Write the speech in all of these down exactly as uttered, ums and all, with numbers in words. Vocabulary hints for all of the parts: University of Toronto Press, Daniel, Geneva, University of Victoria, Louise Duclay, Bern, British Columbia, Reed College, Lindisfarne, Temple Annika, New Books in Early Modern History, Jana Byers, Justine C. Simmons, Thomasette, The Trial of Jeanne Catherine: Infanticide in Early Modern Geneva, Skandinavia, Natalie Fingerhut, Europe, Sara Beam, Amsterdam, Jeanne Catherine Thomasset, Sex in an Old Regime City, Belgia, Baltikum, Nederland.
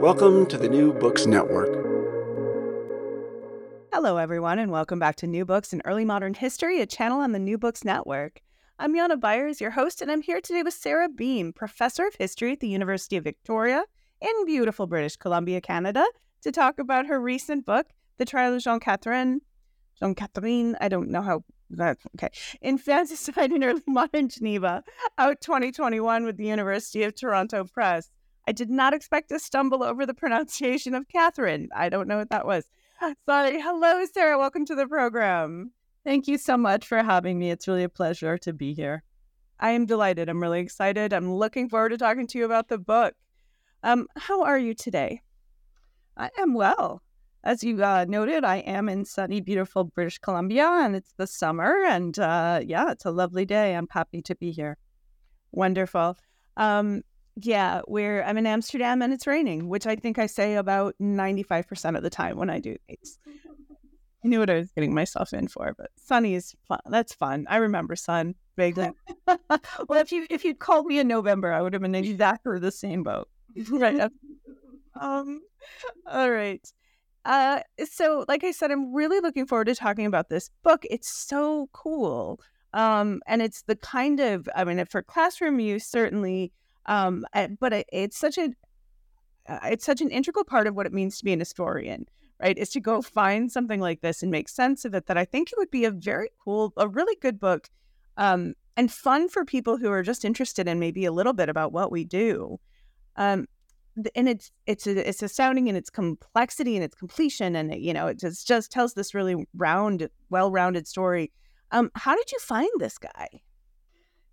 Welcome to the New Books Network. Hello, everyone, and welcome back to New Books in Early Modern History, a channel on the New Books Network. I'm Jana Byers, your host, and I'm here today with Sara Beam, professor of history at the University of Victoria in beautiful British Columbia, Canada, to talk about her recent book, The Trial of Jeanne Catherine, Jeanne Catherine, I don't know how, that, okay, Infanticide in Early Modern Geneva, out twenty twenty-one with the University of Toronto Press. I did not expect to stumble over the pronunciation of Catherine. I don't know what that was. Sorry. Hello, Sara. Welcome to the program. Thank you so much for having me. It's really a pleasure to be here. I am delighted. I'm really excited. I'm looking forward to talking to you about the book. Um, how are you today? I am well. As you uh, noted, I am in sunny, beautiful British Columbia, and it's the summer. And uh, yeah, it's a lovely day. I'm happy to be here. Wonderful. Um, Yeah, we're, I'm in Amsterdam and it's raining, which I think I say about ninety-five percent of the time when I do these. I knew what I was getting myself in for, but sunny is fun. That's fun. I remember sun vaguely. Well, if you, if you'd called me in November, I would have been exactly the same boat. Right. um, all right. Uh, so like I said, I'm really looking forward to talking about this book. It's so cool. Um, and it's the kind of, I mean, for classroom use, certainly, Um, but it, it's such a, it's such an integral part of what it means to be an historian, right? Is to go find something like this and make sense of it. That I think it would be a very cool, a really good book, um, and fun for people who are just interested in maybe a little bit about what we do. Um, and it's it's it's astounding in its complexity and its completion, and it, you know, it just just tells this really round, well-rounded story. Um, how did you find this guy?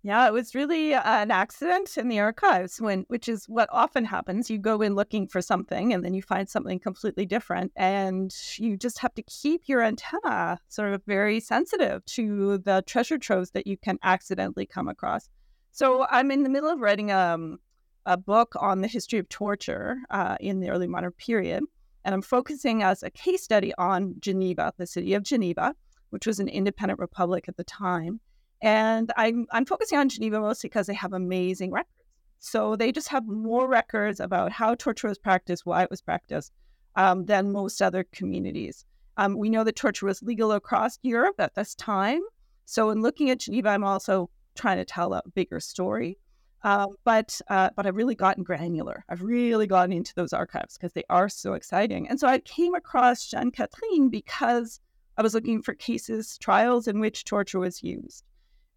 Yeah, it was really an accident in the archives, when, which is what often happens. You go in looking for something and then you find something completely different, and you just have to keep your antenna sort of very sensitive to the treasure troves that you can accidentally come across. So I'm in the middle of writing um, a book on the history of torture uh, in the early modern period, and I'm focusing as a case study on Geneva, the city of Geneva, which was an independent republic at the time. And I'm, I'm focusing on Geneva mostly because they have amazing records. So they just have more records about how torture was practiced, why it was practiced, um, than most other communities. Um, we know that torture was legal across Europe at this time. So in looking at Geneva, I'm also trying to tell a bigger story. Uh, but uh, but I've really gotten granular. I've really gotten into those archives because they are so exciting. And so I came across Jeanne Catherine because I was looking for cases, trials in which torture was used,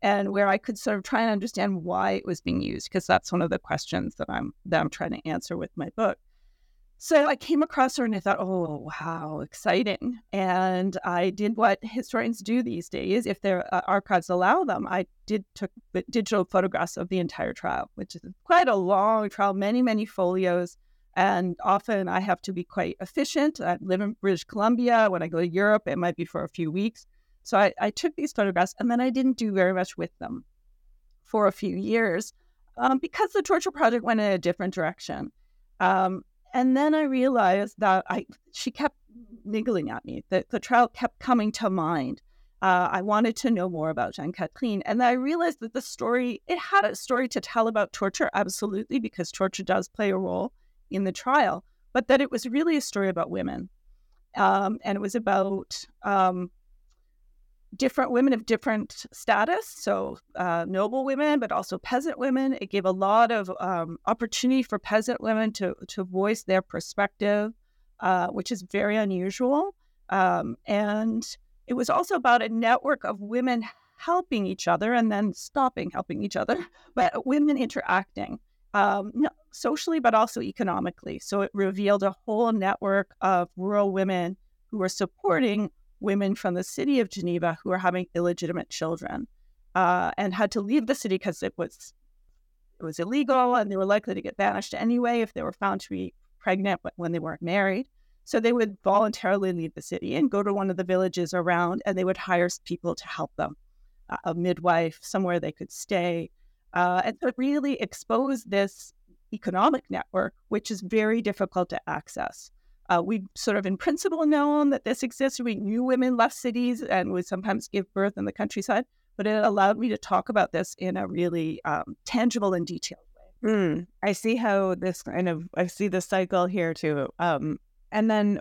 and where I could sort of try and understand why it was being used, because that's one of the questions that I'm that I'm trying to answer with my book. So I came across her and I thought, oh, wow, exciting. And I did what historians do these days, if their uh, archives allow them. I did took digital photographs of the entire trial, which is quite a long trial, many, many folios. And often I have to be quite efficient. I live in British Columbia. When I go to Europe, it might be for a few weeks. So I, I took these photographs, and then I didn't do very much with them for a few years um, because the torture project went in a different direction. Um, and then I realized that I she kept niggling at me, that the trial kept coming to mind. Uh, I wanted to know more about Jeanne Catherine. And then I realized that the story, it had a story to tell about torture, absolutely, because torture does play a role in the trial, but that it was really a story about women. Um, and it was about... Um, different women of different status, so uh, noble women, but also peasant women. It gave a lot of um, opportunity for peasant women to to voice their perspective, uh, which is very unusual. Um, and it was also about a network of women helping each other and then stopping helping each other, but women interacting um, socially, but also economically. So it revealed a whole network of rural women who were supporting women from the city of Geneva who were having illegitimate children uh, and had to leave the city because it was it was illegal, and they were likely to get banished anyway if they were found to be pregnant when they weren't married. So they would voluntarily leave the city and go to one of the villages around, and they would hire people to help them, uh, a midwife, somewhere they could stay. Uh, and so it really exposed this economic network, which is very difficult to access. Uh, we sort of in principle known that this existed. We knew women left cities and would sometimes give birth in the countryside, but it allowed me to talk about this in a really um, tangible and detailed way. Mm, I see how this kind of, I see the cycle here too. Um, and then,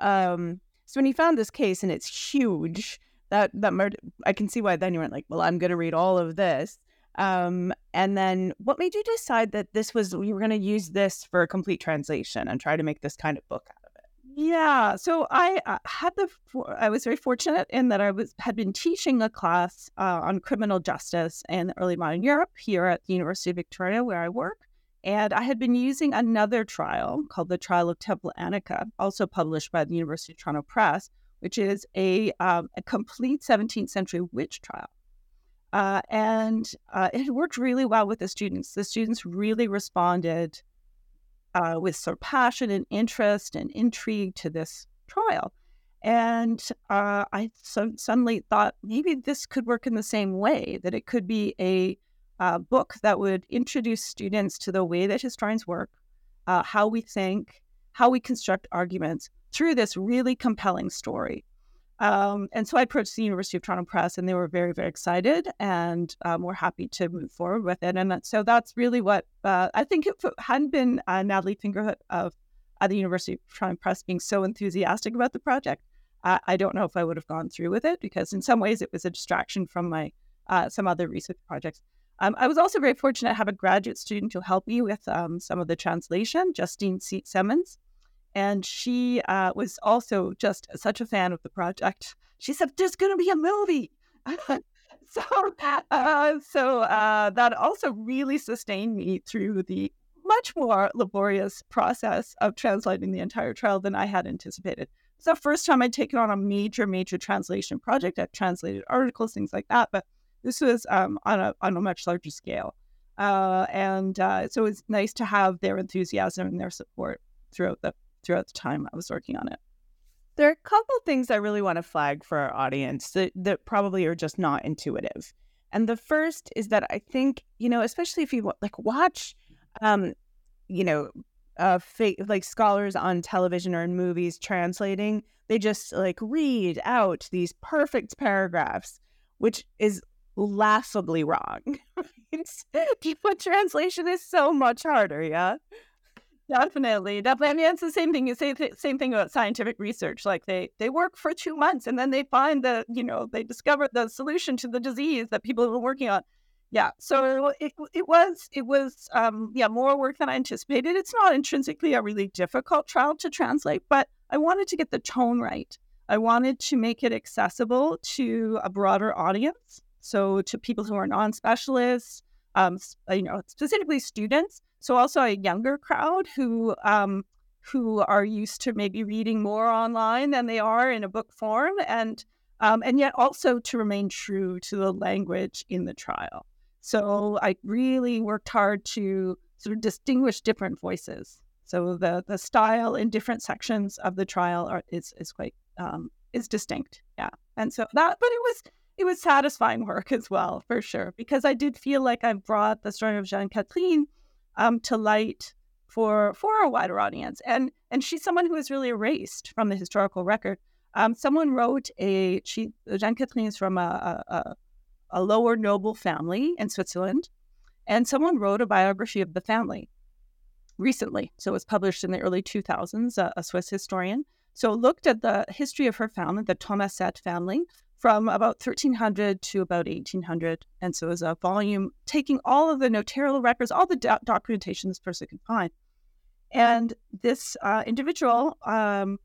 um, so when you found this case and it's huge, that, that murder, I can see why then you weren't like, well, I'm going to read all of this. Um, and then what made you decide that this was, we were going to use this for a complete translation and try to make this kind of book out of it? Yeah. So I uh, had the, I was very fortunate in that I was, had been teaching a class uh, on criminal justice in early modern Europe here at the University of Victoria, where I work. And I had been using another trial called The Trial of Temple Annika, also published by the University of Toronto Press, which is a, um, a complete seventeenth century witch trial. Uh, and uh, it worked really well with the students. The students really responded uh, with sort of passion and interest and intrigue to this trial. And uh, I so- suddenly thought maybe this could work in the same way, that it could be a uh, book that would introduce students to the way that historians work, uh, how we think, how we construct arguments through this really compelling story. Um, and so I approached the University of Toronto Press, and they were very, very excited and um, were happy to move forward with it. And that, so that's really what uh, I think if it hadn't been uh, Natalie Fingerhut of uh, the University of Toronto Press being so enthusiastic about the project, uh, I don't know if I would have gone through with it, because in some ways it was a distraction from my uh, some other research projects. Um, I was also very fortunate to have a graduate student who helped me with um, some of the translation, Justine C. Simmons. And she uh, was also just such a fan of the project. She said, "There's going to be a movie." so uh, so uh, that also really sustained me through the much more laborious process of translating the entire trial than I had anticipated. It's the first time I'd taken on a major, major translation project. I've translated articles, things like that. But this was um, on a on a much larger scale. Uh, and uh, so it's nice to have their enthusiasm and their support throughout the throughout the time I was working on it. There are a couple things I really want to flag for our audience that, that probably are just not intuitive. And the first is that I think, you know, especially if you like watch, um, you know, uh, fa- like scholars on television or in movies translating, they just like read out these perfect paragraphs, which is laughably wrong. But translation is so much harder, yeah? Definitely, definitely. I mean, it's the same thing. You say the same thing about scientific research. Like they, they work for two months and then they find the, you know, they discover the solution to the disease that people have been working on. Yeah. So it it was, it was, um, yeah, more work than I anticipated. It's not intrinsically a really difficult trial to translate, but I wanted to get the tone right. I wanted to make it accessible to a broader audience. So to people who are non-specialists, um, you know, specifically students. So also a younger crowd who um, who are used to maybe reading more online than they are in a book form, and um, and yet also to remain true to the language in the trial. So I really worked hard to sort of distinguish different voices. So the the style in different sections of the trial are, is is quite um, is distinct, yeah. And so that, but it was. It was satisfying work as well, for sure, because I did feel like I brought the story of Jeanne Catherine um, to light for for a wider audience. And and she's someone who is really erased from the historical record. Um, someone wrote a, she, Jeanne Catherine is from a, a, a lower noble family in Switzerland, and someone wrote a biography of the family recently. So it was published in the early two thousands, a, a Swiss historian. So looked at the history of her family, the Thomasette family, from about thirteen hundred to about eighteen hundred. And so it was a volume taking all of the notarial records, all the do- documentation this person could find. And this uh, individual um,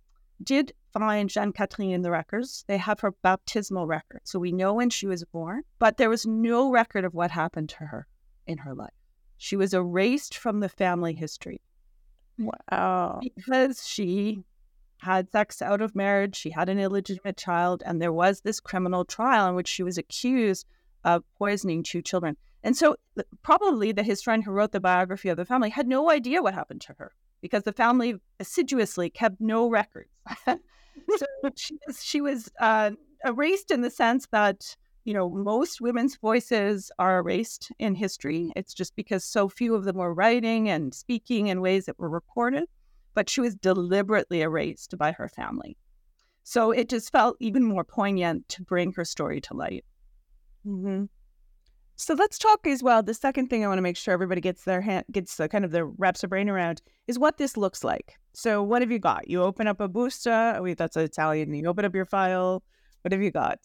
did find Jeanne Catherine in the records. They have her baptismal record. So we know when she was born, but there was no record of what happened to her in her life. She was erased from the family history. Wow. Because she had sex out of marriage, she had an illegitimate child, and there was this criminal trial in which she was accused of poisoning two children. And so probably the historian who wrote the biography of the family had no idea what happened to her because the family assiduously kept no records. So she was, she was uh, erased in the sense that, you know, most women's voices are erased in history. It's just because so few of them were writing and speaking in ways that were recorded. But she was deliberately erased by her family. So it just felt even more poignant to bring her story to light. Mm-hmm. So let's talk as well. The second thing I want to make sure everybody gets their hand, gets the kind of the wraps their brain around is what this looks like. So what have you got? You open up a busta. Wait, that's Italian. You open up your file. What have you got?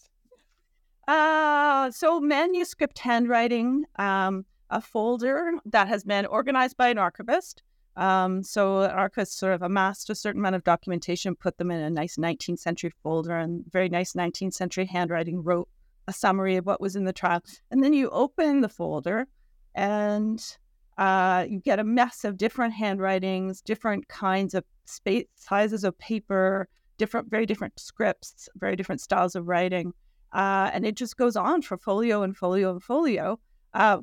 Uh, so manuscript handwriting, um, a folder that has been organized by an archivist. Um, so an archivist sort of amassed a certain amount of documentation, put them in a nice nineteenth century folder, and very nice nineteenth century handwriting wrote a summary of what was in the trial. And then you open the folder and uh, you get a mess of different handwritings, different kinds of space, sizes of paper, different, very different scripts, very different styles of writing. Uh, and it just goes on for folio and folio and folio. Uh,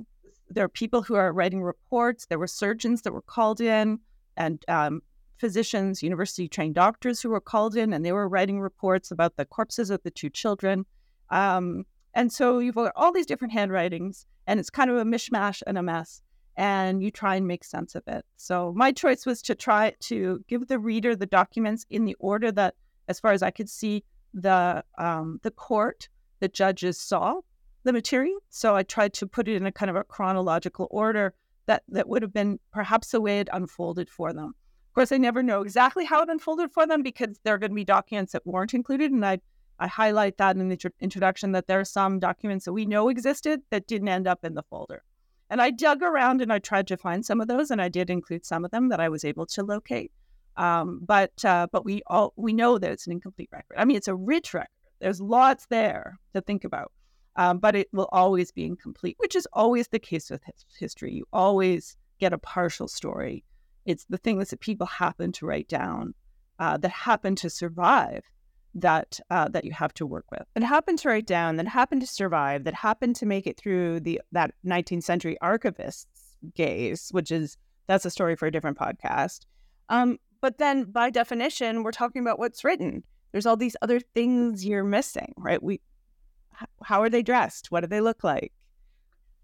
there are people who are writing reports. There were surgeons that were called in and um, physicians, university-trained doctors who were called in, and they were writing reports about the corpses of the two children. Um, and so you've got all these different handwritings, and it's kind of a mishmash and a mess, and you try and make sense of it. So my choice was to try to give the reader the documents in the order that, as far as I could see, the um, the court, the judges saw the material. So I tried to put it in a kind of a chronological order that, that would have been perhaps the way it unfolded for them. Of course, I never know exactly how it unfolded for them because there are going to be documents that weren't included. And I I highlight that in the tr- introduction that there are some documents that we know existed that didn't end up in the folder. And I dug around and I tried to find some of those, and I did include some of them that I was able to locate. Um, but uh, but we all we know that it's an incomplete record. I mean, it's a rich record. There's lots there to think about, um, but it will always be incomplete, which is always the case with his- history. You always get a partial story. It's the things that people happen to write down, uh, that happen to survive, that uh, that you have to work with. That happened to write down, that happened to survive, that happened to make it through the that nineteenth century archivist's gaze, which is, that's a story for a different podcast. Um, but then by definition, we're talking about what's written. There's all these other things you're missing, right? We, how are they dressed? What do they look like?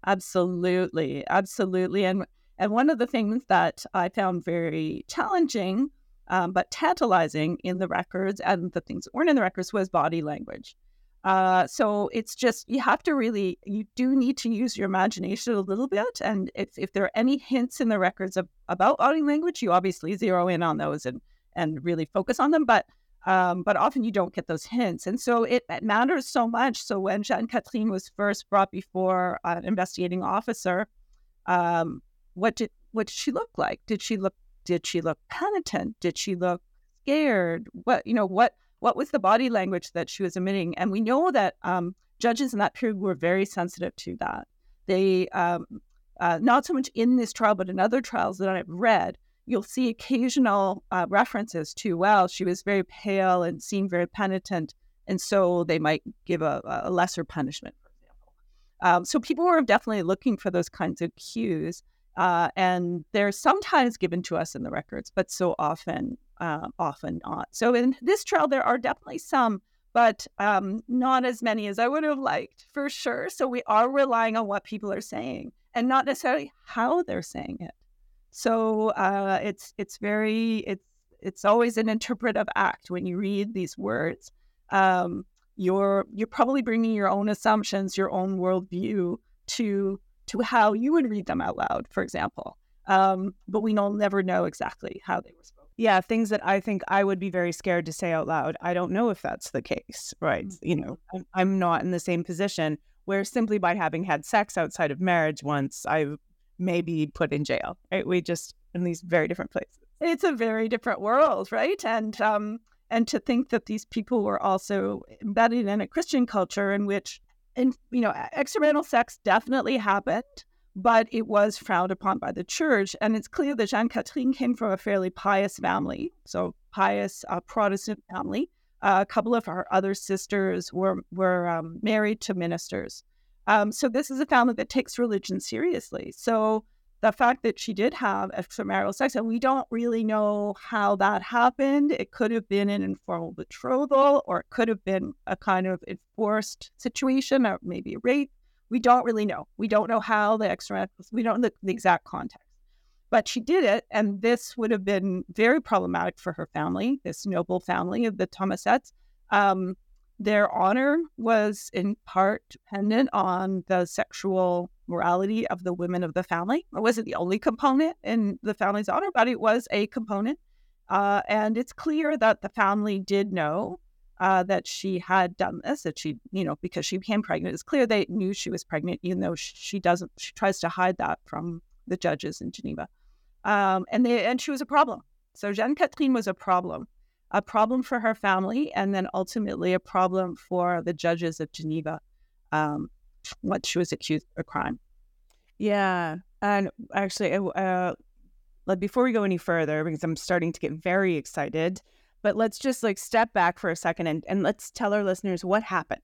Absolutely, absolutely. And and one of the things that I found very challenging, um, but tantalizing in the records and the things that weren't in the records, was body language. Uh, so it's just, you have to really, you do need to use your imagination a little bit. And if, if there are any hints in the records of, about body language, you obviously zero in on those and, and really focus on them. But um, but often you don't get those hints. And so it, it matters so much. So when Jeanne Catherine was first brought before an investigating officer, um, what did what did she look like? Did she look Did she look penitent? Did she look scared? What, you know, what, what was the body language that she was emitting? And we know that um, judges in that period were very sensitive to that. They, um, uh, not so much in this trial, but in other trials that I've read, you'll see occasional uh, references to, well, she was very pale and seemed very penitent, and so they might give a, a lesser punishment, for example. Um, so people were definitely looking for those kinds of cues. Uh, and they're sometimes given to us in the records, but so often, uh, often not. So in this trial, there are definitely some, but um, not as many as I would have liked, for sure. So we are relying on what people are saying and not necessarily how they're saying it. So uh, it's it's very, it's it's always an interpretive act when you read these words. Um, you're you're probably bringing your own assumptions, your own worldview to to how you would read them out loud, for example. Um, but we will never know exactly how they were spoken. Yeah, things that I think I would be very scared to say out loud. I don't know if that's the case, right? Mm-hmm. You know, I'm not in the same position where simply by having had sex outside of marriage once, I may be put in jail, right? We just, in these very different places. It's a very different world, right? And um, and to think that these people were also embedded in a Christian culture in which, and, you know, extramarital sex definitely happened, but it was frowned upon by the church. And it's clear that Jeanne Catherine came from a fairly pious family, so pious uh, Protestant family. Uh, a couple of her other sisters were, were um, married to ministers. Um, so this is a family that takes religion seriously. So the fact that she did have extramarital sex, and we don't really know how that happened. It could have been an informal betrothal, or it could have been a kind of enforced situation, or maybe a rape. We don't really know. We don't know how the extramarital, we don't know the, the exact context. But she did it, and this would have been very problematic for her family, this noble family of the Thomasettes. Um, their honor was in part dependent on the sexual morality of the women of the family. It wasn't the only component in the family's honor, but it was a component. Uh, and it's clear that the family did know uh, that she had done this, that she, you know, because she became pregnant. It's clear they knew she was pregnant, even though she doesn't, she tries to hide that from the judges in Geneva. Um, and they, and she was a problem. So Jeanne Catherine was a problem, a problem for her family, and then ultimately a problem for the judges of Geneva um, once she was accused of a crime. Yeah. And actually, uh, before we go any further, because I'm starting to get very excited, but let's just like step back for a second and, and let's tell our listeners what happened.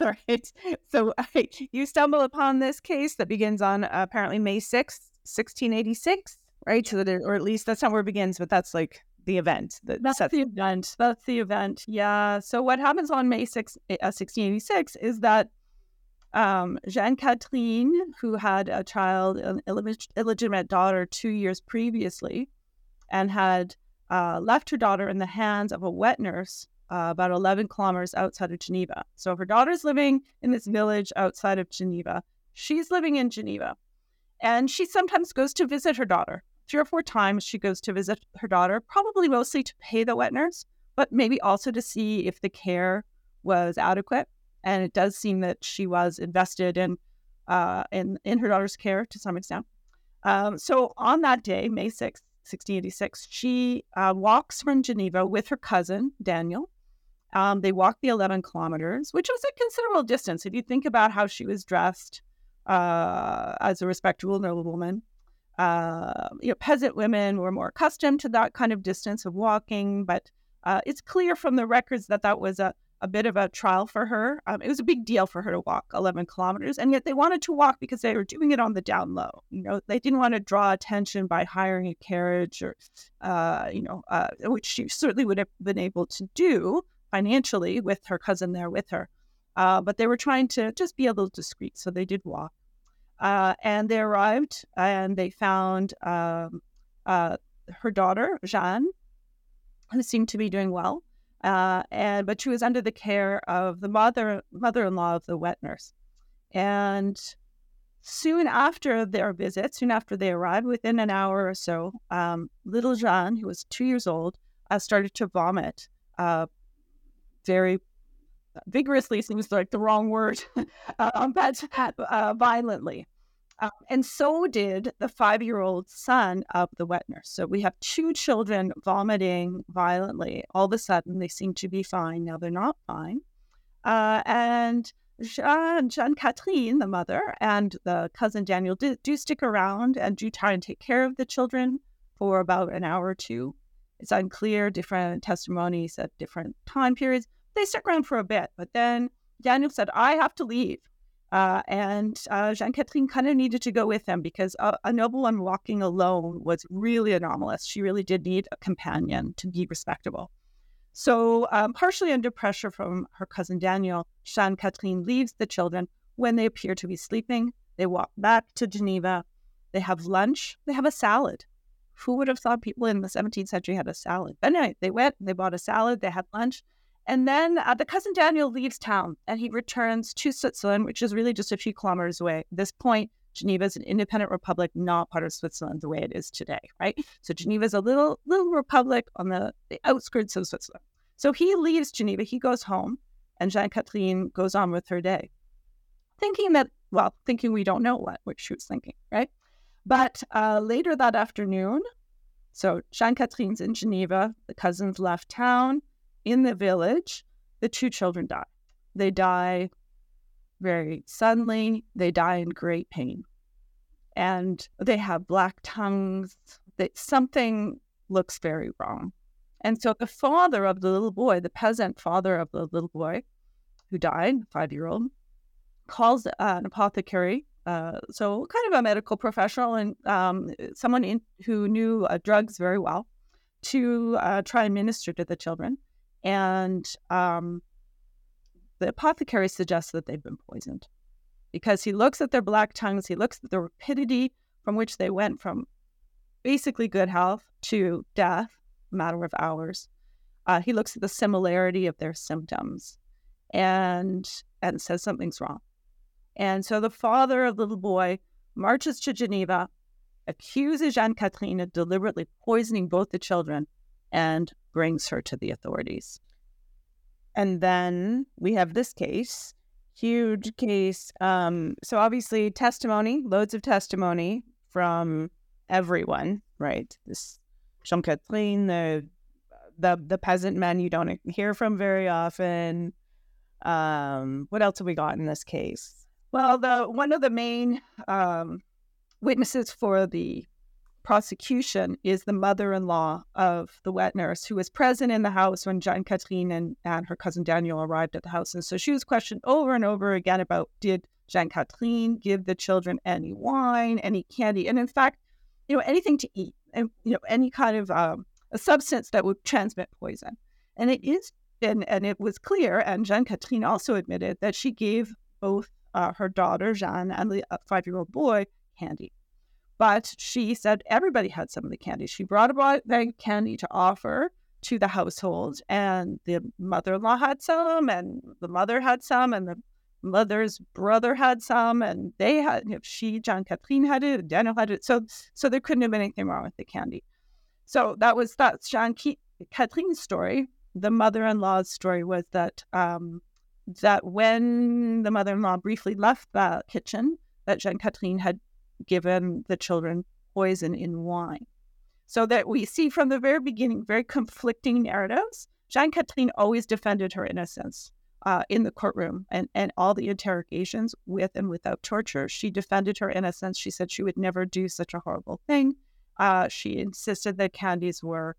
All right. So I, you stumble upon this case that begins on uh, apparently May sixth, sixteen eighty-six, right? So that it, or at least that's not where it begins, but that's like the event. That that's sets... the event. That's the event. Yeah. So what happens on May sixth, sixteen eighty-six is that um, Jeanne Catherine, who had a child, an illeg- illegitimate daughter two years previously, and had uh, left her daughter in the hands of a wet nurse Uh, about eleven kilometers outside of Geneva. So her daughter's living in this village outside of Geneva. She's living in Geneva. And she sometimes goes to visit her daughter. Three or four times she goes to visit her daughter, probably mostly to pay the wet nurse, but maybe also to see if the care was adequate. And it does seem that she was invested in uh, in, in her daughter's care to some extent. Um, so on that day, May sixth, sixteen eighty-six, she uh, walks from Geneva with her cousin, Daniel. Um, they walked the eleven kilometers, which was a considerable distance. If you think about how she was dressed uh, as a respectable noblewoman, uh, you know, peasant women were more accustomed to that kind of distance of walking. But uh, it's clear from the records that that was a, a bit of a trial for her. Um, it was a big deal for her to walk eleven kilometers. And yet they wanted to walk because they were doing it on the down low. You know, they didn't want to draw attention by hiring a carriage or, uh, you know, uh, which she certainly would have been able to do financially with her cousin there with her. Uh, but they were trying to just be a little discreet. So they did walk. Uh, and they arrived and they found um, uh, her daughter, Jeanne, who seemed to be doing well. Uh, and but she was under the care of the mother, mother-in-law of the wet nurse. And soon after their visit, soon after they arrived, within an hour or so, um, little Jeanne, who was two years old, uh, started to vomit uh, very vigorously, seems like the wrong word, uh, but uh, violently. Uh, and so did the five-year-old son of the wet nurse. So we have two children vomiting violently. All of a sudden, they seem to be fine. Now they're not fine. Uh, and Jeanne, Jeanne Catherine, the mother, and the cousin Daniel do, do stick around and do try and take care of the children for about an hour or two. It's unclear, different testimonies at different time periods. They stick around for a bit, but then Daniel said, I have to leave. Uh, and uh, Jeanne Catherine kind of needed to go with him because a, a noblewoman walking alone was really anomalous. She really did need a companion to be respectable. So um, partially under pressure from her cousin Daniel, Jeanne Catherine leaves the children. When they appear to be sleeping, they walk back to Geneva. They have lunch. They have a salad. Who would have thought people in the seventeenth century had a salad? But anyway, they went, they bought a salad, they had lunch. And then uh, the cousin Daniel leaves town and he returns to Switzerland, which is really just a few kilometers away. At this point, Geneva is an independent republic, not part of Switzerland the way it is today, right? So Geneva is a little little republic on the, the outskirts of Switzerland. So he leaves Geneva, he goes home, and Jeanne Catherine goes on with her day, thinking that, well, thinking we don't know what, what she was thinking, right? But uh, later that afternoon, so Jeanne Catherine's in Geneva, the cousins left town. In the village, the two children die. They die very suddenly. They die in great pain. And they have black tongues. They, something looks very wrong. And so the father of the little boy, the peasant father of the little boy who died, five-year-old, calls an apothecary, Uh, so kind of a medical professional and um, someone in, who knew uh, drugs very well to uh, try and minister to the children. And um, the apothecary suggests that they've been poisoned because he looks at their black tongues. He looks at the rapidity from which they went from basically good health to death, a matter of hours. Uh, he looks at the similarity of their symptoms and and says something's wrong. And so the father of the little boy marches to Geneva, accuses Jeanne Catherine of deliberately poisoning both the children, and brings her to the authorities. And then we have this case, huge case. Um, so obviously testimony, loads of testimony from everyone, right? This Jeanne Catherine, the, the, the peasant men you don't hear from very often. Um, what else have we got in this case? Well, the one of the main um, witnesses for the prosecution is the mother-in-law of the wet nurse, who was present in the house when Jeanne Catherine and, and her cousin Daniel arrived at the house. And so she was questioned over and over again about, did Jeanne Catherine give the children any wine, any candy, and in fact, you know, anything to eat, and you know, any kind of um, a substance that would transmit poison. And it is, and, and it was clear, and Jeanne Catherine also admitted that she gave both Uh, her daughter, Jeanne, and the five-year-old boy, candy. But she said everybody had some of the candy. She brought a bag of candy to offer to the household, and the mother-in-law had some, and the mother had some, and the mother's brother had some, and they had, you know, she, Jeanne Catherine, had it, Daniel had it. So so there couldn't have been anything wrong with the candy. So that was, that's Jeanne Catherine's story. The mother-in-law's story was that, um, that when the mother-in-law briefly left the kitchen, that Jeanne Catherine had given the children poison in wine. So that we see from the very beginning, very conflicting narratives. Jeanne Catherine always defended her innocence uh, in the courtroom and, and all the interrogations with and without torture. She defended her innocence. She said she would never do such a horrible thing. Uh, she insisted that candies were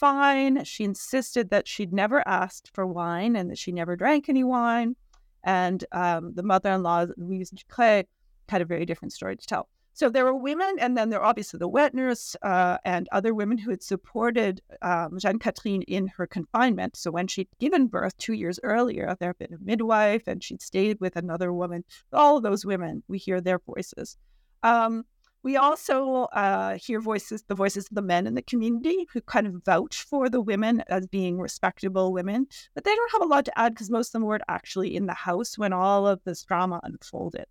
fine. She insisted that she'd never asked for wine and that she never drank any wine. And um, the mother-in-law, Louise Duclay, had a very different story to tell. So there were women, and then there were obviously the wet nurse uh, and other women who had supported um, Jeanne Catherine in her confinement. So when she'd given birth two years earlier, there had been a midwife, and she'd stayed with another woman. All of those women, we hear their voices. Um, We also uh, hear voices, the voices of the men in the community who kind of vouch for the women as being respectable women, but they don't have a lot to add because most of them weren't actually in the house when all of this drama unfolded.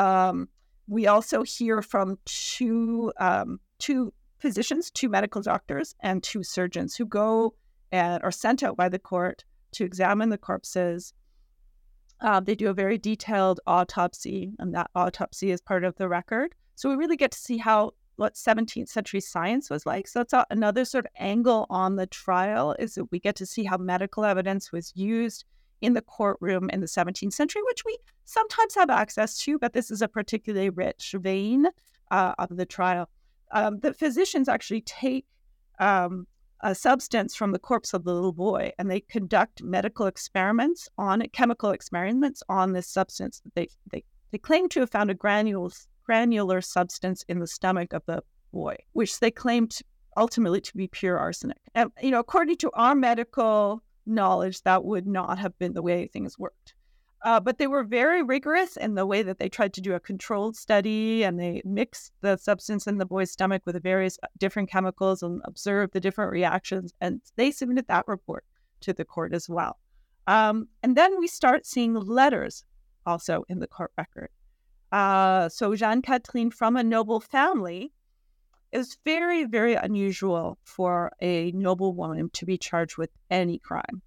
Um, we also hear from two um, two physicians, two medical doctors, and two surgeons who go and are sent out by the court to examine the corpses. Uh, they do a very detailed autopsy, and that autopsy is part of the record. So we really get to see how what seventeenth century science was like. So that's another sort of angle on the trial, is that we get to see how medical evidence was used in the courtroom in the seventeenth century, which we sometimes have access to, but this is a particularly rich vein uh, of the trial. Um, the physicians actually take um, a substance from the corpse of the little boy, and they conduct medical experiments on it, chemical experiments on this substance. They, they, they claim to have found a granules granular substance in the stomach of the boy, which they claimed ultimately to be pure arsenic. And, you know, according to our medical knowledge, that would not have been the way things worked. Uh, but they were very rigorous in the way that they tried to do a controlled study, and they mixed the substance in the boy's stomach with various different chemicals and observed the different reactions. And they submitted that report to the court as well. Um, and then we start seeing letters also in the court record. Uh, so Jeanne Catherine, from a noble family, it was very, very unusual for a noble woman to be charged with any crime.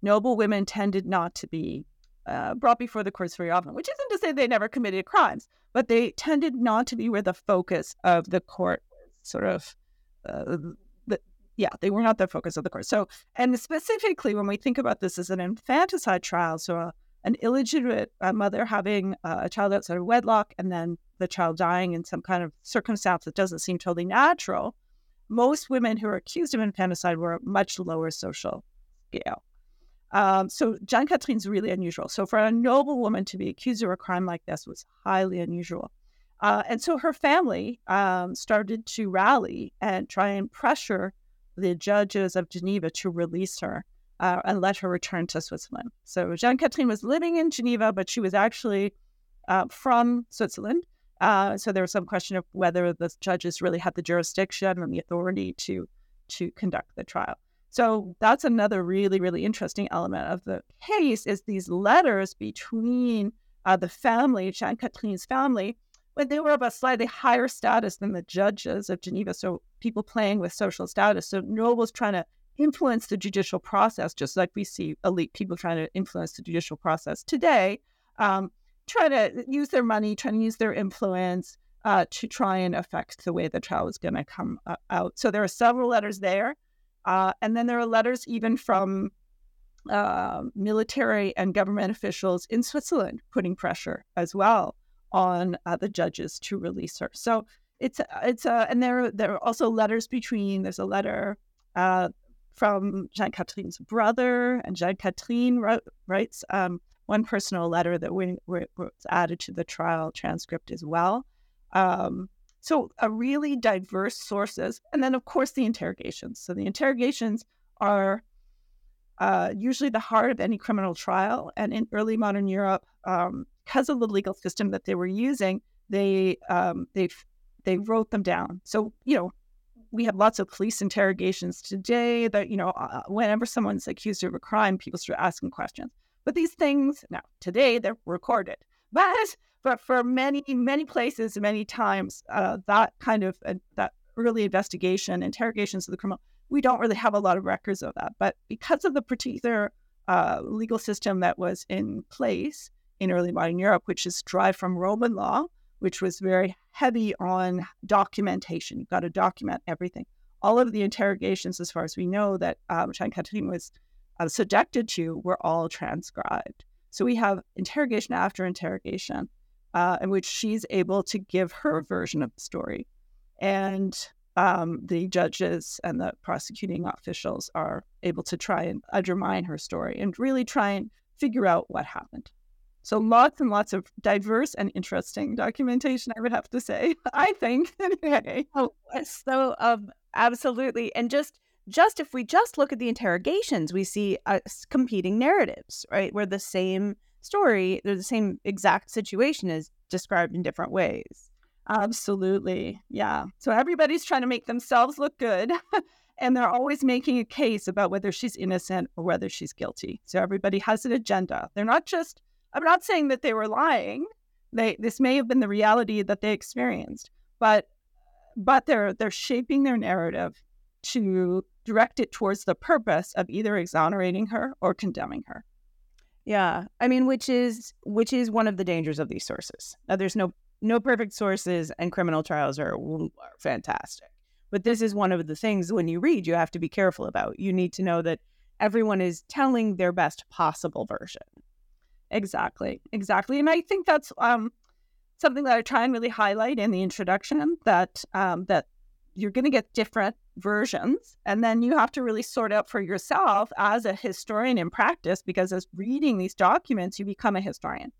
Noble women tended not to be uh, brought before the courts very often, which isn't to say they never committed crimes, but they tended not to be where the focus of the court was sort of, uh, the, yeah, they were not the focus of the court. So, and specifically when we think about this as an infanticide trial, so a an illegitimate uh, mother having uh, a child outside of wedlock, and then the child dying in some kind of circumstance that doesn't seem totally natural, most women who are accused of infanticide were at much lower social scale. Um, so Jeanne Catherine's really unusual. So for a noble woman to be accused of a crime like this was highly unusual. Uh, and so her family um, started to rally and try and pressure the judges of Geneva to release her uh, and let her return to Switzerland. So Jeanne Catherine was living in Geneva, but she was actually uh, from Switzerland. Uh, so there was some question of whether the judges really had the jurisdiction and the authority to to conduct the trial. So that's another really, really interesting element of the case is these letters between uh, the family, Jeanne Catherine's family, when they were of a slightly higher status than the judges of Geneva. So people playing with social status. So nobles trying to influence the judicial process, just like we see elite people trying to influence the judicial process today, um, trying to use their money, trying to use their influence uh, to try and affect the way the trial is going to come uh, out. So there are several letters there. Uh, and then there are letters even from uh, military and government officials in Switzerland putting pressure as well on uh, the judges to release her. So it's it's uh, and there there are also letters between. There's a letter uh, from Jeanne Catherine's brother, and Jeanne Catherine wrote, writes um, one personal letter that we, we, was added to the trial transcript as well. Um, So a really diverse sources. And then, of course, the interrogations. So the interrogations are uh, usually the heart of any criminal trial. And in early modern Europe, um, because of the legal system that they were using, they um, they they wrote them down. So, you know, we have lots of police interrogations today that, you know, uh, whenever someone's accused of a crime, people start asking questions. But these things, now, today, they're recorded. But... But for many, many places, many times, uh, that kind of uh, that early investigation, interrogations of the criminal, we don't really have a lot of records of that. But because of the particular uh, legal system that was in place in early modern Europe, which is derived from Roman law, which was very heavy on documentation, you've got to document everything. All of the interrogations, as far as we know, that um, Jeanne Catherine was uh, subjected to were all transcribed. So we have interrogation after interrogation. Uh, in which she's able to give her version of the story. And um, the judges and the prosecuting officials are able to try and undermine her story and really try and figure out what happened. So lots and lots of diverse and interesting documentation, I would have to say, I think. Anyway. Oh, so um, absolutely. And just just if we just look at the interrogations, we see uh, competing narratives, right? Where the same... story, they're the same exact situation is described in different ways. Absolutely. Yeah. So everybody's trying to make themselves look good and they're always making a case about whether she's innocent or whether she's guilty. So everybody has an agenda. They're not just, I'm not saying that they were lying. They, this may have been the reality that they experienced, but, but they're, they're shaping their narrative to direct it towards the purpose of either exonerating her or condemning her. Yeah, I mean, which is which is one of the dangers of these sources. Now, there's no no perfect sources, and criminal trials are, are fantastic. But this is one of the things when you read, you have to be careful about. You need to know that everyone is telling their best possible version. Exactly, exactly. And I think that's um, something that I try and really highlight in the introduction, that um, that you're going to get different versions, and then you have to really sort out for yourself as a historian in practice, because as reading these documents, you become a historian.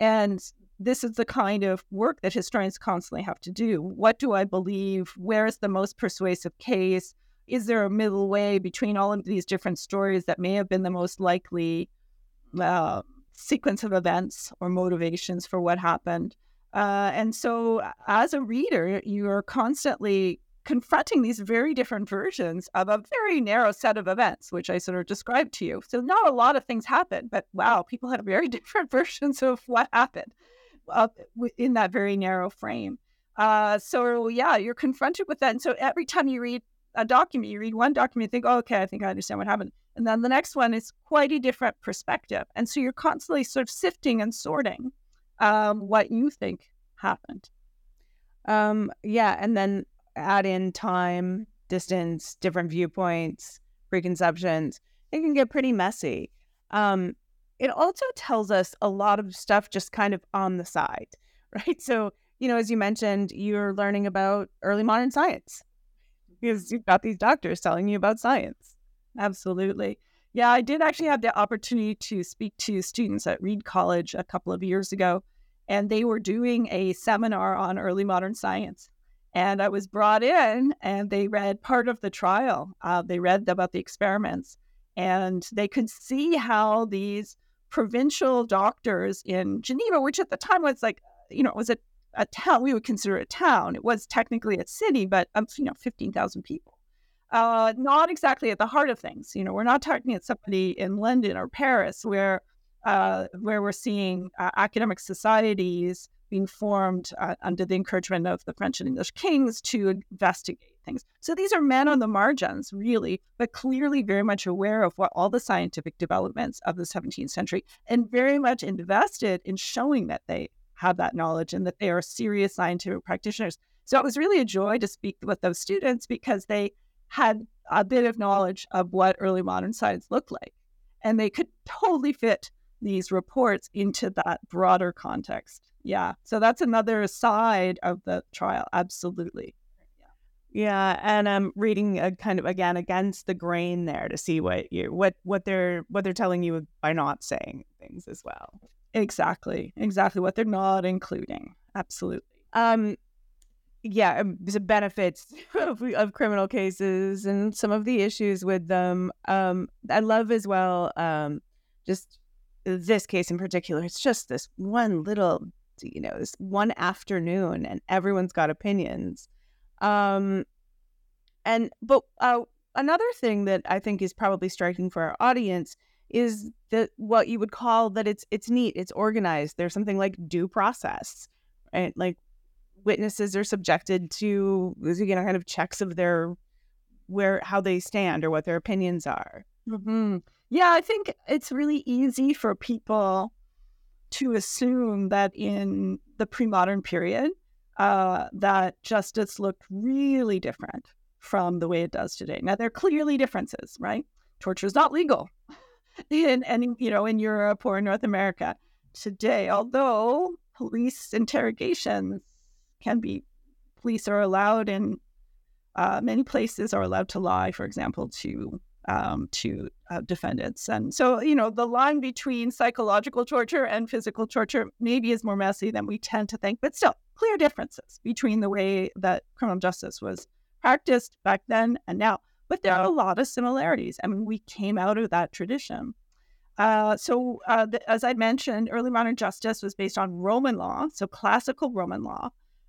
And this is the kind of work that historians constantly have to do. What do I believe? Where is the most persuasive case? Is there a middle way between all of these different stories that may have been the most likely uh, sequence of events or motivations for what happened? Uh, and so as a reader, you are constantly confronting these very different versions of a very narrow set of events, which I sort of described to you. So not a lot of things happened, but wow, people had very different versions of what happened uh, in that very narrow frame. Uh, so yeah, you're confronted with that. And so every time you read a document, you read one document, you think, oh, okay, I think I understand what happened. And then the next one is quite a different perspective. And so you're constantly sort of sifting and sorting um, what you think happened. Um, yeah, and then add in time, distance, different viewpoints, preconceptions. It can get pretty messy. Um, it also tells us a lot of stuff just kind of on the side, right? So, you know, as you mentioned, you're learning about early modern science because you've got these doctors telling you about science. Absolutely. Yeah, I did actually have the opportunity to speak to students at Reed College a couple of years ago, and they were doing a seminar on early modern science. And I was brought in, and they read part of the trial. Uh, they read about the experiments, and they could see how these provincial doctors in Geneva, which at the time was like, you know, it was a, a town, we would consider it a town. It was technically a city, but, um, you know, fifteen thousand people. Uh, not exactly at the heart of things. You know, we're not talking at somebody in London or Paris where uh, where we're seeing uh, academic societies being formed uh, under the encouragement of the French and English kings to investigate things. So these are men on the margins, really, but clearly very much aware of what all the scientific developments of the seventeenth century, and very much invested in showing that they have that knowledge and that they are serious scientific practitioners. So it was really a joy to speak with those students because they had a bit of knowledge of what early modern science looked like, and they could totally fit these reports into that broader context. Yeah. So that's another side of the trial. Absolutely. Yeah. Yeah. And I'm um, reading a kind of, again, against the grain there to see what you, what, what they're, what they're telling you by not saying things as well. Exactly. Exactly. What they're not including. Absolutely. Um, yeah. The benefits of, of criminal cases and some of the issues with them. Um, I love as well, um, just this case in particular, it's just this one little, you know, this one afternoon, and everyone's got opinions. Um, and but uh, another thing that I think is probably striking for our audience is that what you would call that it's it's neat, it's organized. There's something like due process, right? Like witnesses are subjected to, you know, kind of checks of their where how they stand or what their opinions are. Mm-hmm. Yeah, I think it's really easy for people to assume that in the pre-modern period, uh, that justice looked really different from the way it does today. Now, there are clearly differences, right? Torture is not legal in any, you know, in Europe or in North America today, although police interrogations can be, police are allowed in uh, many places are allowed to lie, for example, to Um, to uh, defendants. And so, you know, the line between psychological torture and physical torture maybe is more messy than we tend to think, but still clear differences between the way that criminal justice was practiced back then and now. But there are a lot of similarities. I mean, we came out of that tradition. Uh, so uh, the, as I mentioned, early modern justice was based on Roman law, so classical Roman law,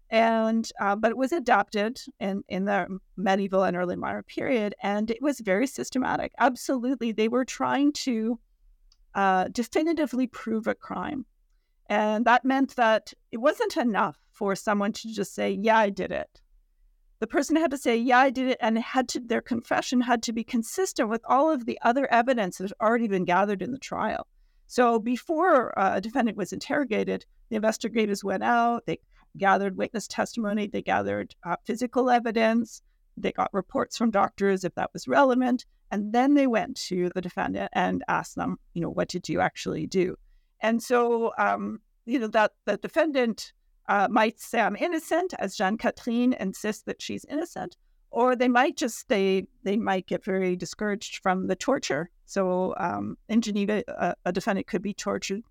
And uh, but it was adapted in, in the medieval and early modern period, and it was very systematic. Absolutely, they were trying to uh, definitively prove a crime, and that meant that it wasn't enough for someone to just say, "Yeah, I did it." The person had to say, "Yeah, I did it," and it had to, their confession had to be consistent with all of the other evidence that had already been gathered in the trial. So before uh, a defendant was interrogated, the investigators went out. They gathered witness testimony, they gathered uh, physical evidence, they got reports from doctors if that was relevant, and then they went to the defendant and asked them, you know, what did you actually do? And so, um, you know, that the defendant uh, might say, I'm innocent, as Jeanne Catherine insists that she's innocent, or they might just, they, they might get very discouraged from the torture. So um, in Geneva, a, a defendant could be tortured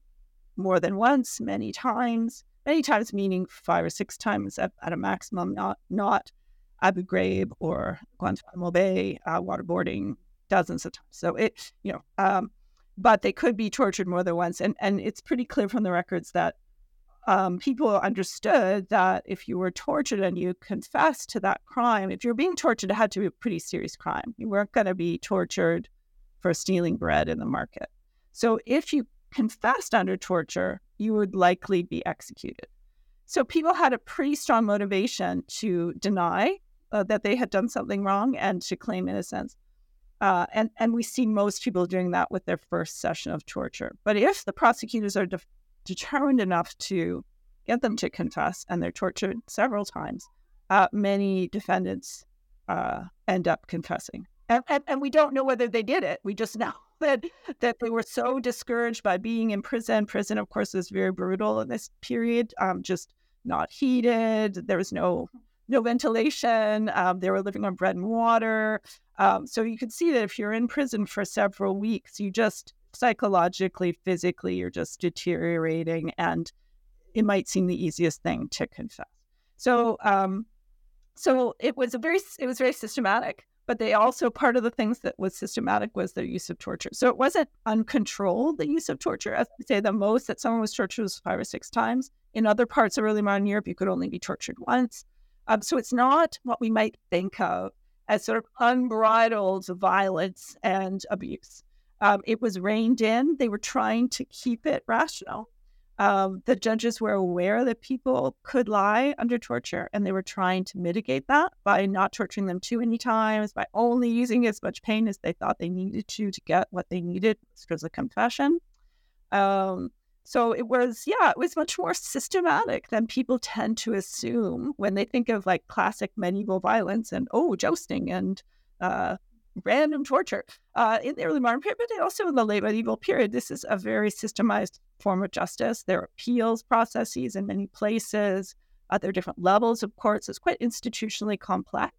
more than once, many times, Many times, meaning five or six times at, at a maximum, not not Abu Ghraib or Guantanamo Bay, uh, waterboarding dozens of times. So it, you know, um, but they could be tortured more than once. And, and it's pretty clear from the records that um, people understood that if you were tortured and you confessed to that crime, if you're being tortured, it had to be a pretty serious crime. You weren't going to be tortured for stealing bread in the market. So if you confessed under torture, you would likely be executed. So people had a pretty strong motivation to deny uh, that they had done something wrong and to claim innocence. Uh, and, and we see most people doing that with their first session of torture. But if the prosecutors are de- determined enough to get them to confess, and they're tortured several times, uh, many defendants uh, end up confessing. And, and, and we don't know whether they did it. We just know that that they were so discouraged by being in prison. Prison, of course, was very brutal in this period, um, just not heated. There was no no ventilation. Um, they were living on bread and water. Um, so you can see that if you're in prison for several weeks, you just psychologically, physically, you're just deteriorating, and it might seem the easiest thing to confess. So, um, so it was a very, it was very systematic. But they also, part of the things that was systematic was their use of torture. So it wasn't uncontrolled, the use of torture. As I say, the most that someone was tortured was five or six times. In other parts of early modern Europe, you could only be tortured once. Um, so it's not what we might think of as sort of unbridled violence and abuse. Um, it was reined in. They were trying to keep it rational. Um, the judges were aware that people could lie under torture, and they were trying to mitigate that by not torturing them too many times, by only using as much pain as they thought they needed to to get what they needed, which was a confession. Um, so it was, yeah, it was much more systematic than people tend to assume when they think of like classic medieval violence and, oh, jousting and uh, random torture. Uh, in the early modern period, but also in the late medieval period, this is a very systemized form of justice. There are appeals processes in many places. Uh, there are different levels of courts. It's quite institutionally complex.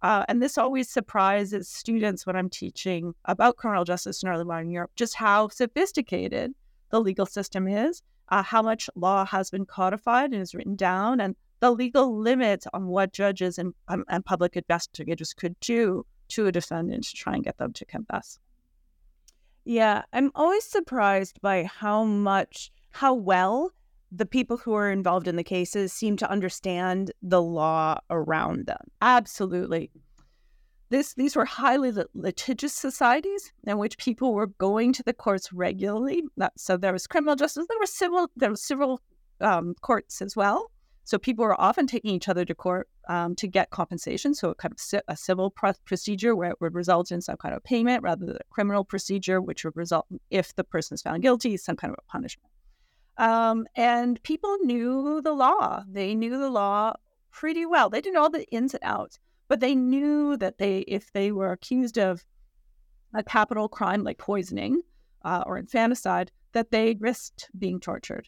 Uh, and this always surprises students when I'm teaching about criminal justice in early modern Europe, just how sophisticated the legal system is, uh, how much law has been codified and is written down, and the legal limits on what judges and, um, and public investigators could do to a defendant to try and get them to confess. Yeah, I'm always surprised by how much, how well the people who are involved in the cases seem to understand the law around them. Absolutely. This, these were highly litigious societies in which people were going to the courts regularly. So there was criminal justice, there were civil, there were civil um, courts as well. So people were often taking each other to court um, to get compensation. So a kind of a civil pr- procedure where it would result in some kind of payment rather than a criminal procedure, which would result in, if the person is found guilty, some kind of a punishment. Um, and people knew the law. They knew the law pretty well. They didn't know all the ins and outs, but they knew that they, if they were accused of a capital crime like poisoning uh, or infanticide, that they risked being tortured.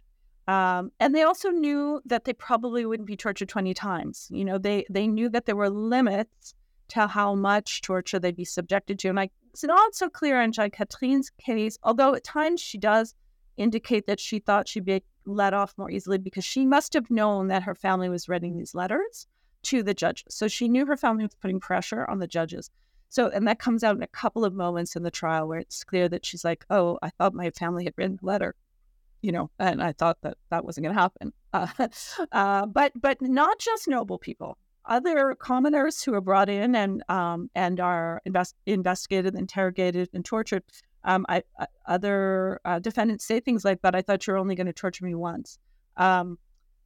Um, and they also knew that they probably wouldn't be tortured twenty times. You know, they they knew that there were limits to how much torture they'd be subjected to. And I, it's not so clear in Jeanne Catherine's case, although at times she does indicate that she thought she'd be let off more easily because she must have known that her family was writing these letters to the judges. So she knew her family was putting pressure on the judges. So, and that comes out in a couple of moments in the trial where it's clear that she's like, oh, I thought my family had written the letter. You know, and I thought that that wasn't going to happen. Uh, uh, but but not just noble people, other commoners who are brought in and um, and are invest- investigated, interrogated, and tortured. Um, I, I, other uh, defendants say things like, "But I thought you were only going to torture me once," um,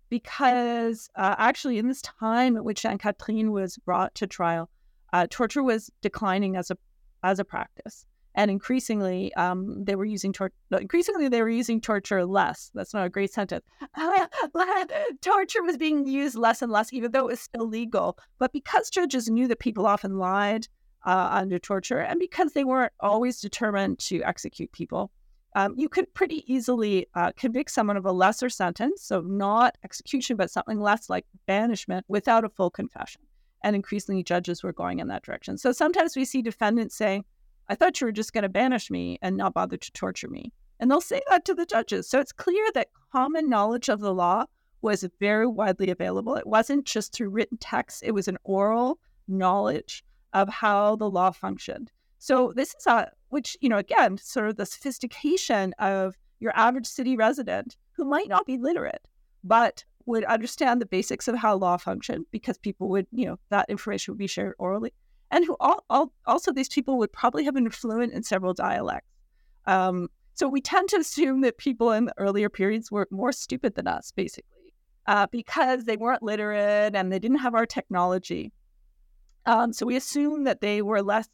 because uh, actually in this time at which Jeanne Catherine was brought to trial, uh, torture was declining as a as a practice. And increasingly, um, they were using torture. Increasingly, they were using torture less. That's not a great sentence. Torture was being used less and less, even though it was still legal. But because judges knew that people often lied uh, under torture, and because they weren't always determined to execute people, um, you could pretty easily uh, convict someone of a lesser sentence, so not execution, but something less like banishment, without a full confession. And increasingly, judges were going in that direction. So sometimes we see defendants saying, I thought you were just going to banish me and not bother to torture me. And they'll say that to the judges. So it's clear that common knowledge of the law was very widely available. It wasn't just through written text. It was an oral knowledge of how the law functioned. So this is, a, which, you know, again, sort of the sophistication of your average city resident who might not be literate, but would understand the basics of how law functioned because people would, you know, that information would be shared orally. And who all, all, also these people would probably have been fluent in several dialects. Um, so we tend to assume that people in the earlier periods were more stupid than us, basically, uh, because they weren't literate and they didn't have our technology. Um, so we assume that they were less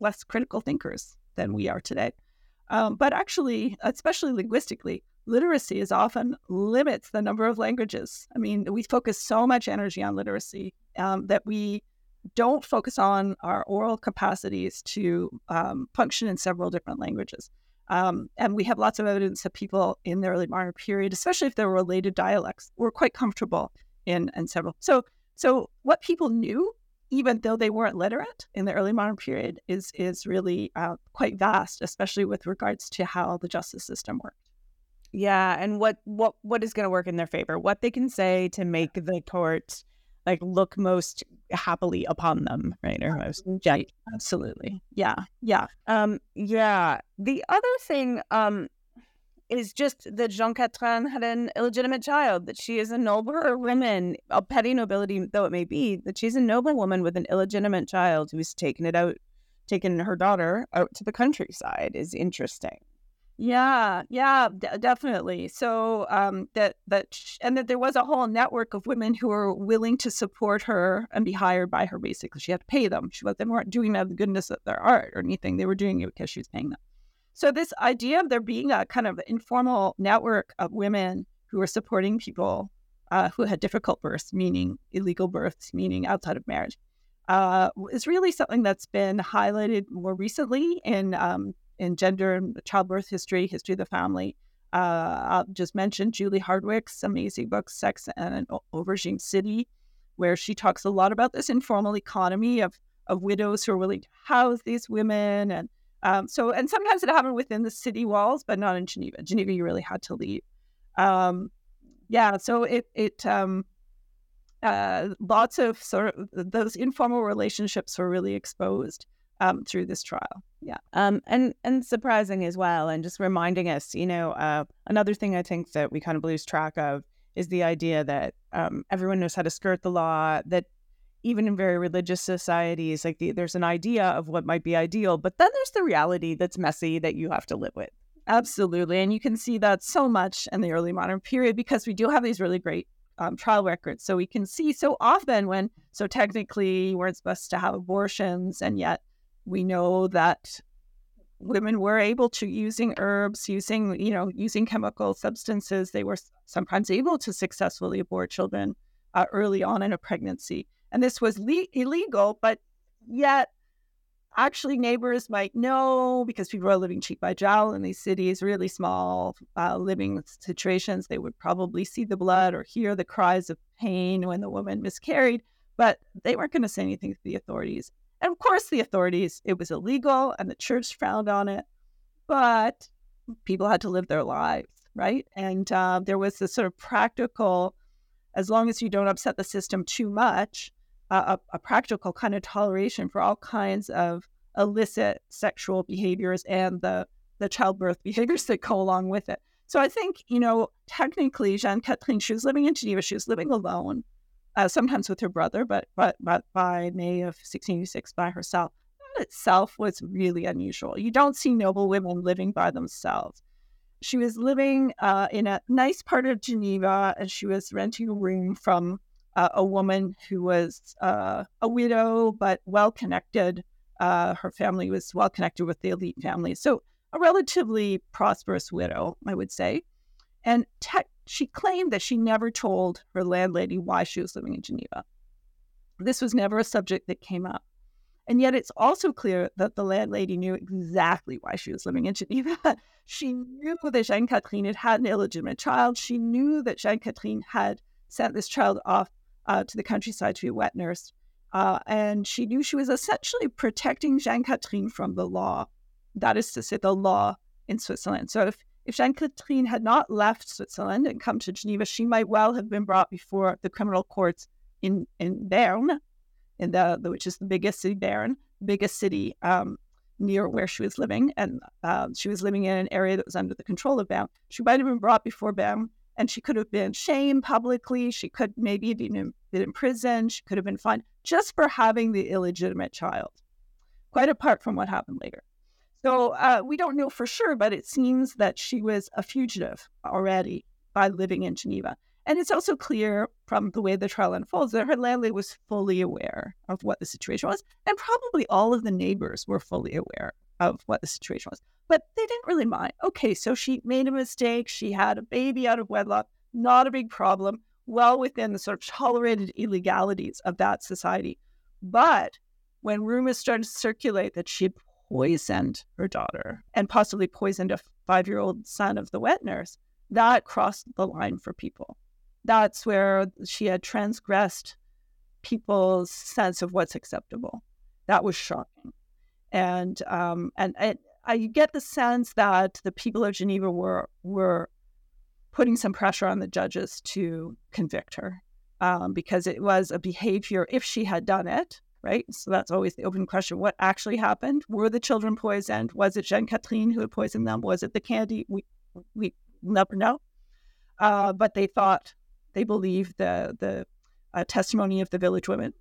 less critical thinkers than we are today. Um, but actually, especially linguistically, literacy is often limits the number of languages. I mean, we focus so much energy on literacy um, that we don't focus on our oral capacities to um, function in several different languages. Um, and we have lots of evidence that people in the early modern period, especially if they were related dialects, were quite comfortable in, in several. So so what people knew even though they weren't literate in the early modern period, is is really uh, quite vast, especially with regards to how the justice system worked. Yeah, and what what what is going to work in their favor? What they can say to make the court like look most happily upon them, right? Or most gently. Absolutely, yeah, yeah, um, yeah. The other thing um, is just that Jeanne Catherine had an illegitimate child. That she is a nobler woman, a petty nobility though it may be. That she's a noble woman with an illegitimate child who's taken it out, taken her daughter out to the countryside is interesting. Yeah, yeah, d- definitely. So um, that that sh- and that there was a whole network of women who were willing to support her and be hired by her. Basically, she had to pay them. She was, they weren't doing that out of the goodness of their art or anything. They were doing it because she was paying them. So this idea of there being a kind of informal network of women who were supporting people uh, who had difficult births, meaning illegal births, meaning outside of marriage, uh, is really something that's been highlighted more recently in. Um, in gender and childbirth history, history of the family. Uh, I'll just mention Julie Hardwick's amazing book, Sex in an Old Regime City, where she talks a lot about this informal economy of of widows who are willing to house these women. And um, so, and sometimes it happened within the city walls, but not in Geneva. Geneva, you really had to leave. Um, yeah, so it, it um, uh, lots of sort of those informal relationships were really exposed um, through this trial. Yeah, um, and and surprising as well, and just reminding us, you know, uh, another thing I think that we kind of lose track of is the idea that um, everyone knows how to skirt the law, that even in very religious societies, like the, there's an idea of what might be ideal, but then there's the reality that's messy that you have to live with. Absolutely, and you can see that so much in the early modern period because we do have these really great um, trial records. So we can see so often when, so technically you weren't supposed to have abortions, and yet we know that women were able to, using herbs, using, you know, using chemical substances, they were sometimes able to successfully abort children uh, early on in a pregnancy. And this was le- illegal, but yet actually neighbors might know because people are living cheek by jowl in these cities, really small uh, living situations. They would probably see the blood or hear the cries of pain when the woman miscarried, but they weren't going to say anything to the authorities. And of course, the authorities, it was illegal and the church frowned on it, but people had to live their lives, right? And uh, there was this sort of practical, as long as you don't upset the system too much, uh, a, a practical kind of toleration for all kinds of illicit sexual behaviors and the, the childbirth behaviors that go along with it. So I think, you know, technically, Jeanne Catherine, she was living in Geneva, she was living alone. Uh, sometimes with her brother, but, but but by May of sixteen eighty-six by herself. That itself was really unusual. You don't see noble women living by themselves. She was living uh, in a nice part of Geneva, and she was renting a room from uh, a woman who was uh, a widow, but well-connected. Uh, her family was well-connected with the elite family. So a relatively prosperous widow, I would say. And tech, she claimed that she never told her landlady why she was living in Geneva. This was never a subject that came up. And yet it's also clear that the landlady knew exactly why she was living in Geneva. She knew that Jeanne Catherine had had an illegitimate child. She knew that Jeanne Catherine had sent this child off uh, to the countryside to be wet nursed. Uh, and she knew she was essentially protecting Jeanne Catherine from the law. That is to say, the law in Switzerland. So if If Jeanne Catherine had not left Switzerland and come to Geneva, she might well have been brought before the criminal courts in, in Bern, in the, the which is the biggest city, Bern, biggest city um, near where she was living. And um, she was living in an area that was under the control of Bern. She might have been brought before Bern, and she could have been shamed publicly. She could maybe have been in prison. She could have been fined just for having the illegitimate child, quite apart from what happened later. So uh, we don't know for sure, but it seems that she was a fugitive already by living in Geneva. And it's also clear from the way the trial unfolds that her landlady was fully aware of what the situation was. And probably all of the neighbors were fully aware of what the situation was. But they didn't really mind. Okay, so she made a mistake. She had a baby out of wedlock. Not a big problem. Well within the sort of tolerated illegalities of that society. But when rumors started to circulate that she had poisoned her daughter and possibly poisoned a five-year-old son of the wet nurse, that crossed the line for people. That's where she had transgressed people's sense of what's acceptable. That was shocking. And um, and I, I get the sense that the people of Geneva were were putting some pressure on the judges to convict her um, because it was a behavior, if she had done it, right? So that's always the open question. What actually happened? Were the children poisoned? Was it Jeanne Catherine who had poisoned them? Was it the candy? We we never know. Uh, but they thought, they believed the, the uh, testimony of the village women.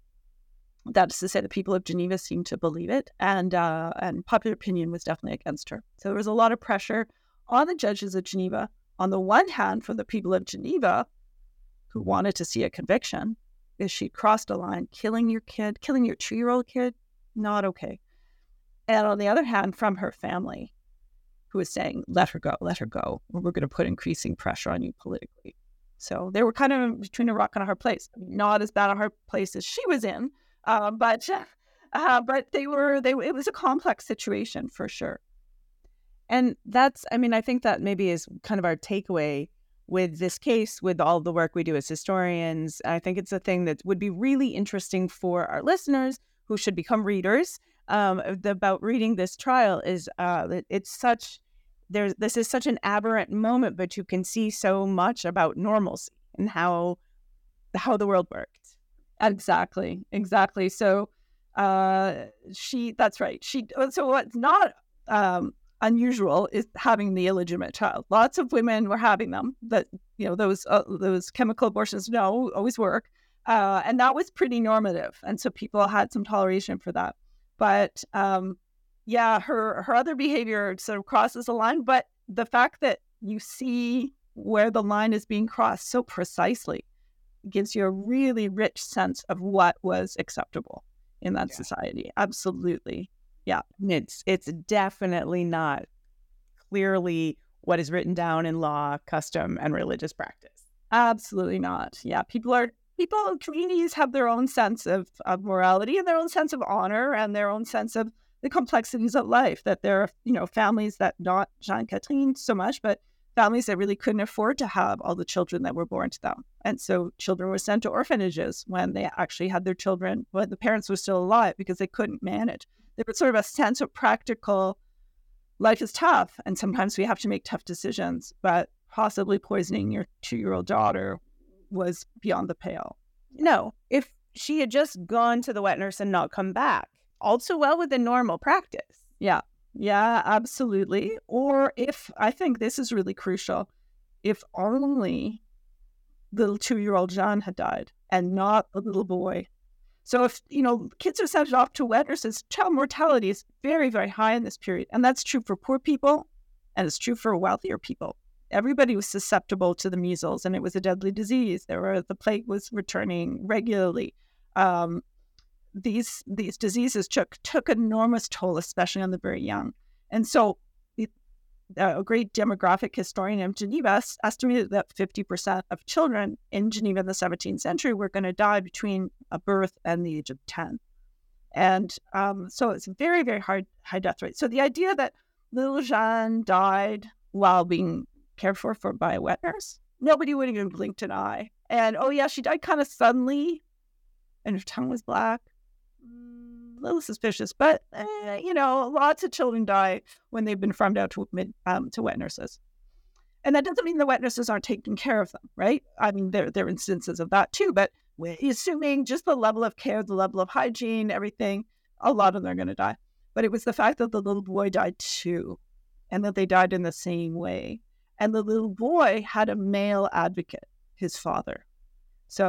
That is to say, the people of Geneva seemed to believe it, and uh, and popular opinion was definitely against her. So there was a lot of pressure on the judges of Geneva, on the one hand, from the people of Geneva, who wanted to see a conviction, because she crossed a line, killing your kid, killing your two-year-old kid, not okay. And on the other hand, from her family, who was saying, let her go, let her go, or we're going to put increasing pressure on you politically. So they were kind of between a rock and a hard place. Not as bad a hard place as she was in, Uh, but uh, but they were they it was a complex situation for sure. And that's, I mean, I think that maybe is kind of our takeaway with this case, with all the work we do as historians. I think it's a thing that would be really interesting for our listeners, who should become readers, um, about reading this trial. Is uh, it's such there's this is such an aberrant moment, but you can see so much about normalcy and how how the world works. Exactly, exactly. So uh, she, that's right. She. So what's not um, unusual is having the illegitimate child. Lots of women were having them. That, you know, those uh, those chemical abortions no, always work. Uh, and that was pretty normative. And so people had some toleration for that. But um, yeah, her, her other behavior sort of crosses a line. But the fact that you see where the line is being crossed so precisely gives you a really rich sense of what was acceptable in that yeah. society. Absolutely. Yeah. It's it's definitely not clearly what is written down in law, custom, and religious practice. Absolutely not. Yeah. People are people, communities have their own sense of, of morality, and their own sense of honor, and their own sense of the complexities of life. That there are, you know, families that, not Jeanne Catherine so much, but families that really couldn't afford to have all the children that were born to them. And so children were sent to orphanages when they actually had their children, when the parents were still alive, because they couldn't manage. There was sort of a sense of practical, life is tough, and sometimes we have to make tough decisions, but possibly poisoning your two-year-old daughter was beyond the pale. No, if she had just gone to the wet nurse and not come back, all too well within normal practice. Yeah. Yeah, absolutely. Or if, I think this is really crucial, if only little two-year-old Jeanne had died and not a little boy. So if, you know, kids are sent off to wet nurses, child mortality is very, very high in this period. And that's true for poor people, and it's true for wealthier people. Everybody was susceptible to the measles, and it was a deadly disease. There were, the plague was returning regularly. Um These these diseases took took enormous toll, especially on the very young. And so it, a great demographic historian of Geneva estimated that fifty percent of children in Geneva in the seventeenth century were going to die between a birth and the age of ten. And um, so it's a very, very hard, high death rate. So the idea that little Jeanne died while being cared for, for by a wet nurse, nobody would have even blinked an eye. And, oh, yeah, she died kind of suddenly, and her tongue was black. A little suspicious, but eh, you know, lots of children die when they've been farmed out to mid, um, to wet nurses, and that doesn't mean the wet nurses aren't taking care of them, right? I mean, there there are instances of that too, but assuming just the level of care, the level of hygiene, everything, a lot of them are going to die. But it was the fact that the little boy died too, and that they died in the same way, and the little boy had a male advocate, his father. So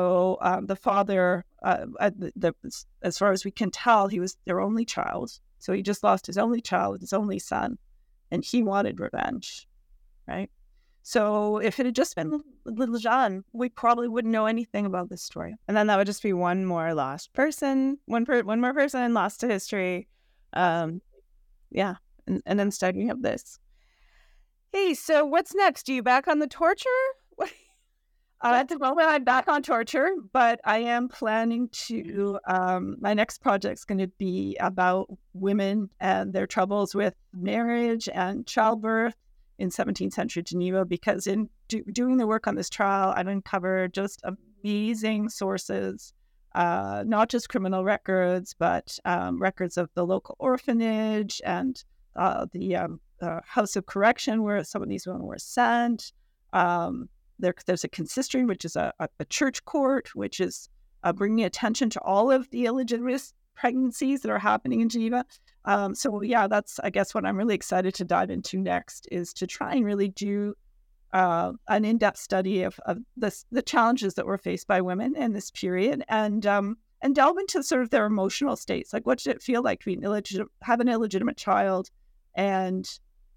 um, the father, uh, the, the, as far as we can tell, he was their only child. So he just lost his only child, his only son, and he wanted revenge, right? So if it had just been little Jeanne, we probably wouldn't know anything about this story. And then that would just be one more lost person, one per- one more person lost to history. Um, yeah, and, and instead we have this. Hey, so what's next? Are you back on the torture? Uh, at the moment, I'm back on torture, but I am planning to, um, my next project's going to be about women and their troubles with marriage and childbirth in seventeenth century Geneva, because in do- doing the work on this trial, I've uncovered just amazing sources uh, not just criminal records, but um, records of the local orphanage and uh, the um, uh, House of Correction where some of these women were sent. Um, there, there's a consistory, which is a, a, a church court, which is uh, bringing attention to all of the illegitimate pregnancies that are happening in Geneva. Um, so yeah, that's, I guess, what I'm really excited to dive into next, is to try and really do uh, an in-depth study of, of this, the challenges that were faced by women in this period, and um, and delve into sort of their emotional states. Like, what did it feel like to be an illegit- have an illegitimate child, and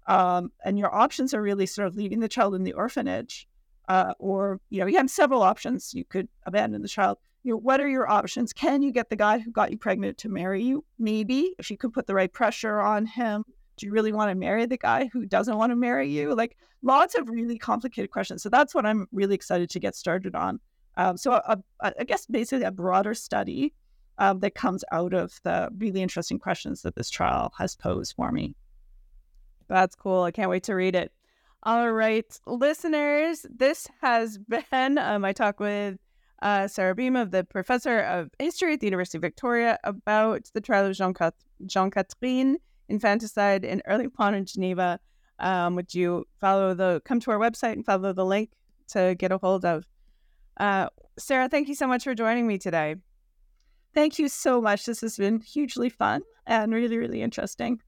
um, and your options are really sort of leaving the child in the orphanage, uh, or, you know, you have several options. You could abandon the child. You know, what are your options? Can you get the guy who got you pregnant to marry you? Maybe, if you could put the right pressure on him. Do you really want to marry the guy who doesn't want to marry you? Like, lots of really complicated questions. So that's what I'm really excited to get started on. Um, so a, a, I guess basically a broader study um, that comes out of the really interesting questions that this trial has posed for me. That's cool. I can't wait to read it. All right, listeners, this has been my um, talk with Uh, Sara Beam, of the professor of history at the University of Victoria, about the trial of Jeanne Cat- Jeanne Catherine, infanticide in early modern Geneva. Um, would you follow the come to our website and follow the link to get a hold of? Uh, Sara, thank you so much for joining me today. Thank you so much. This has been hugely fun and really, really interesting.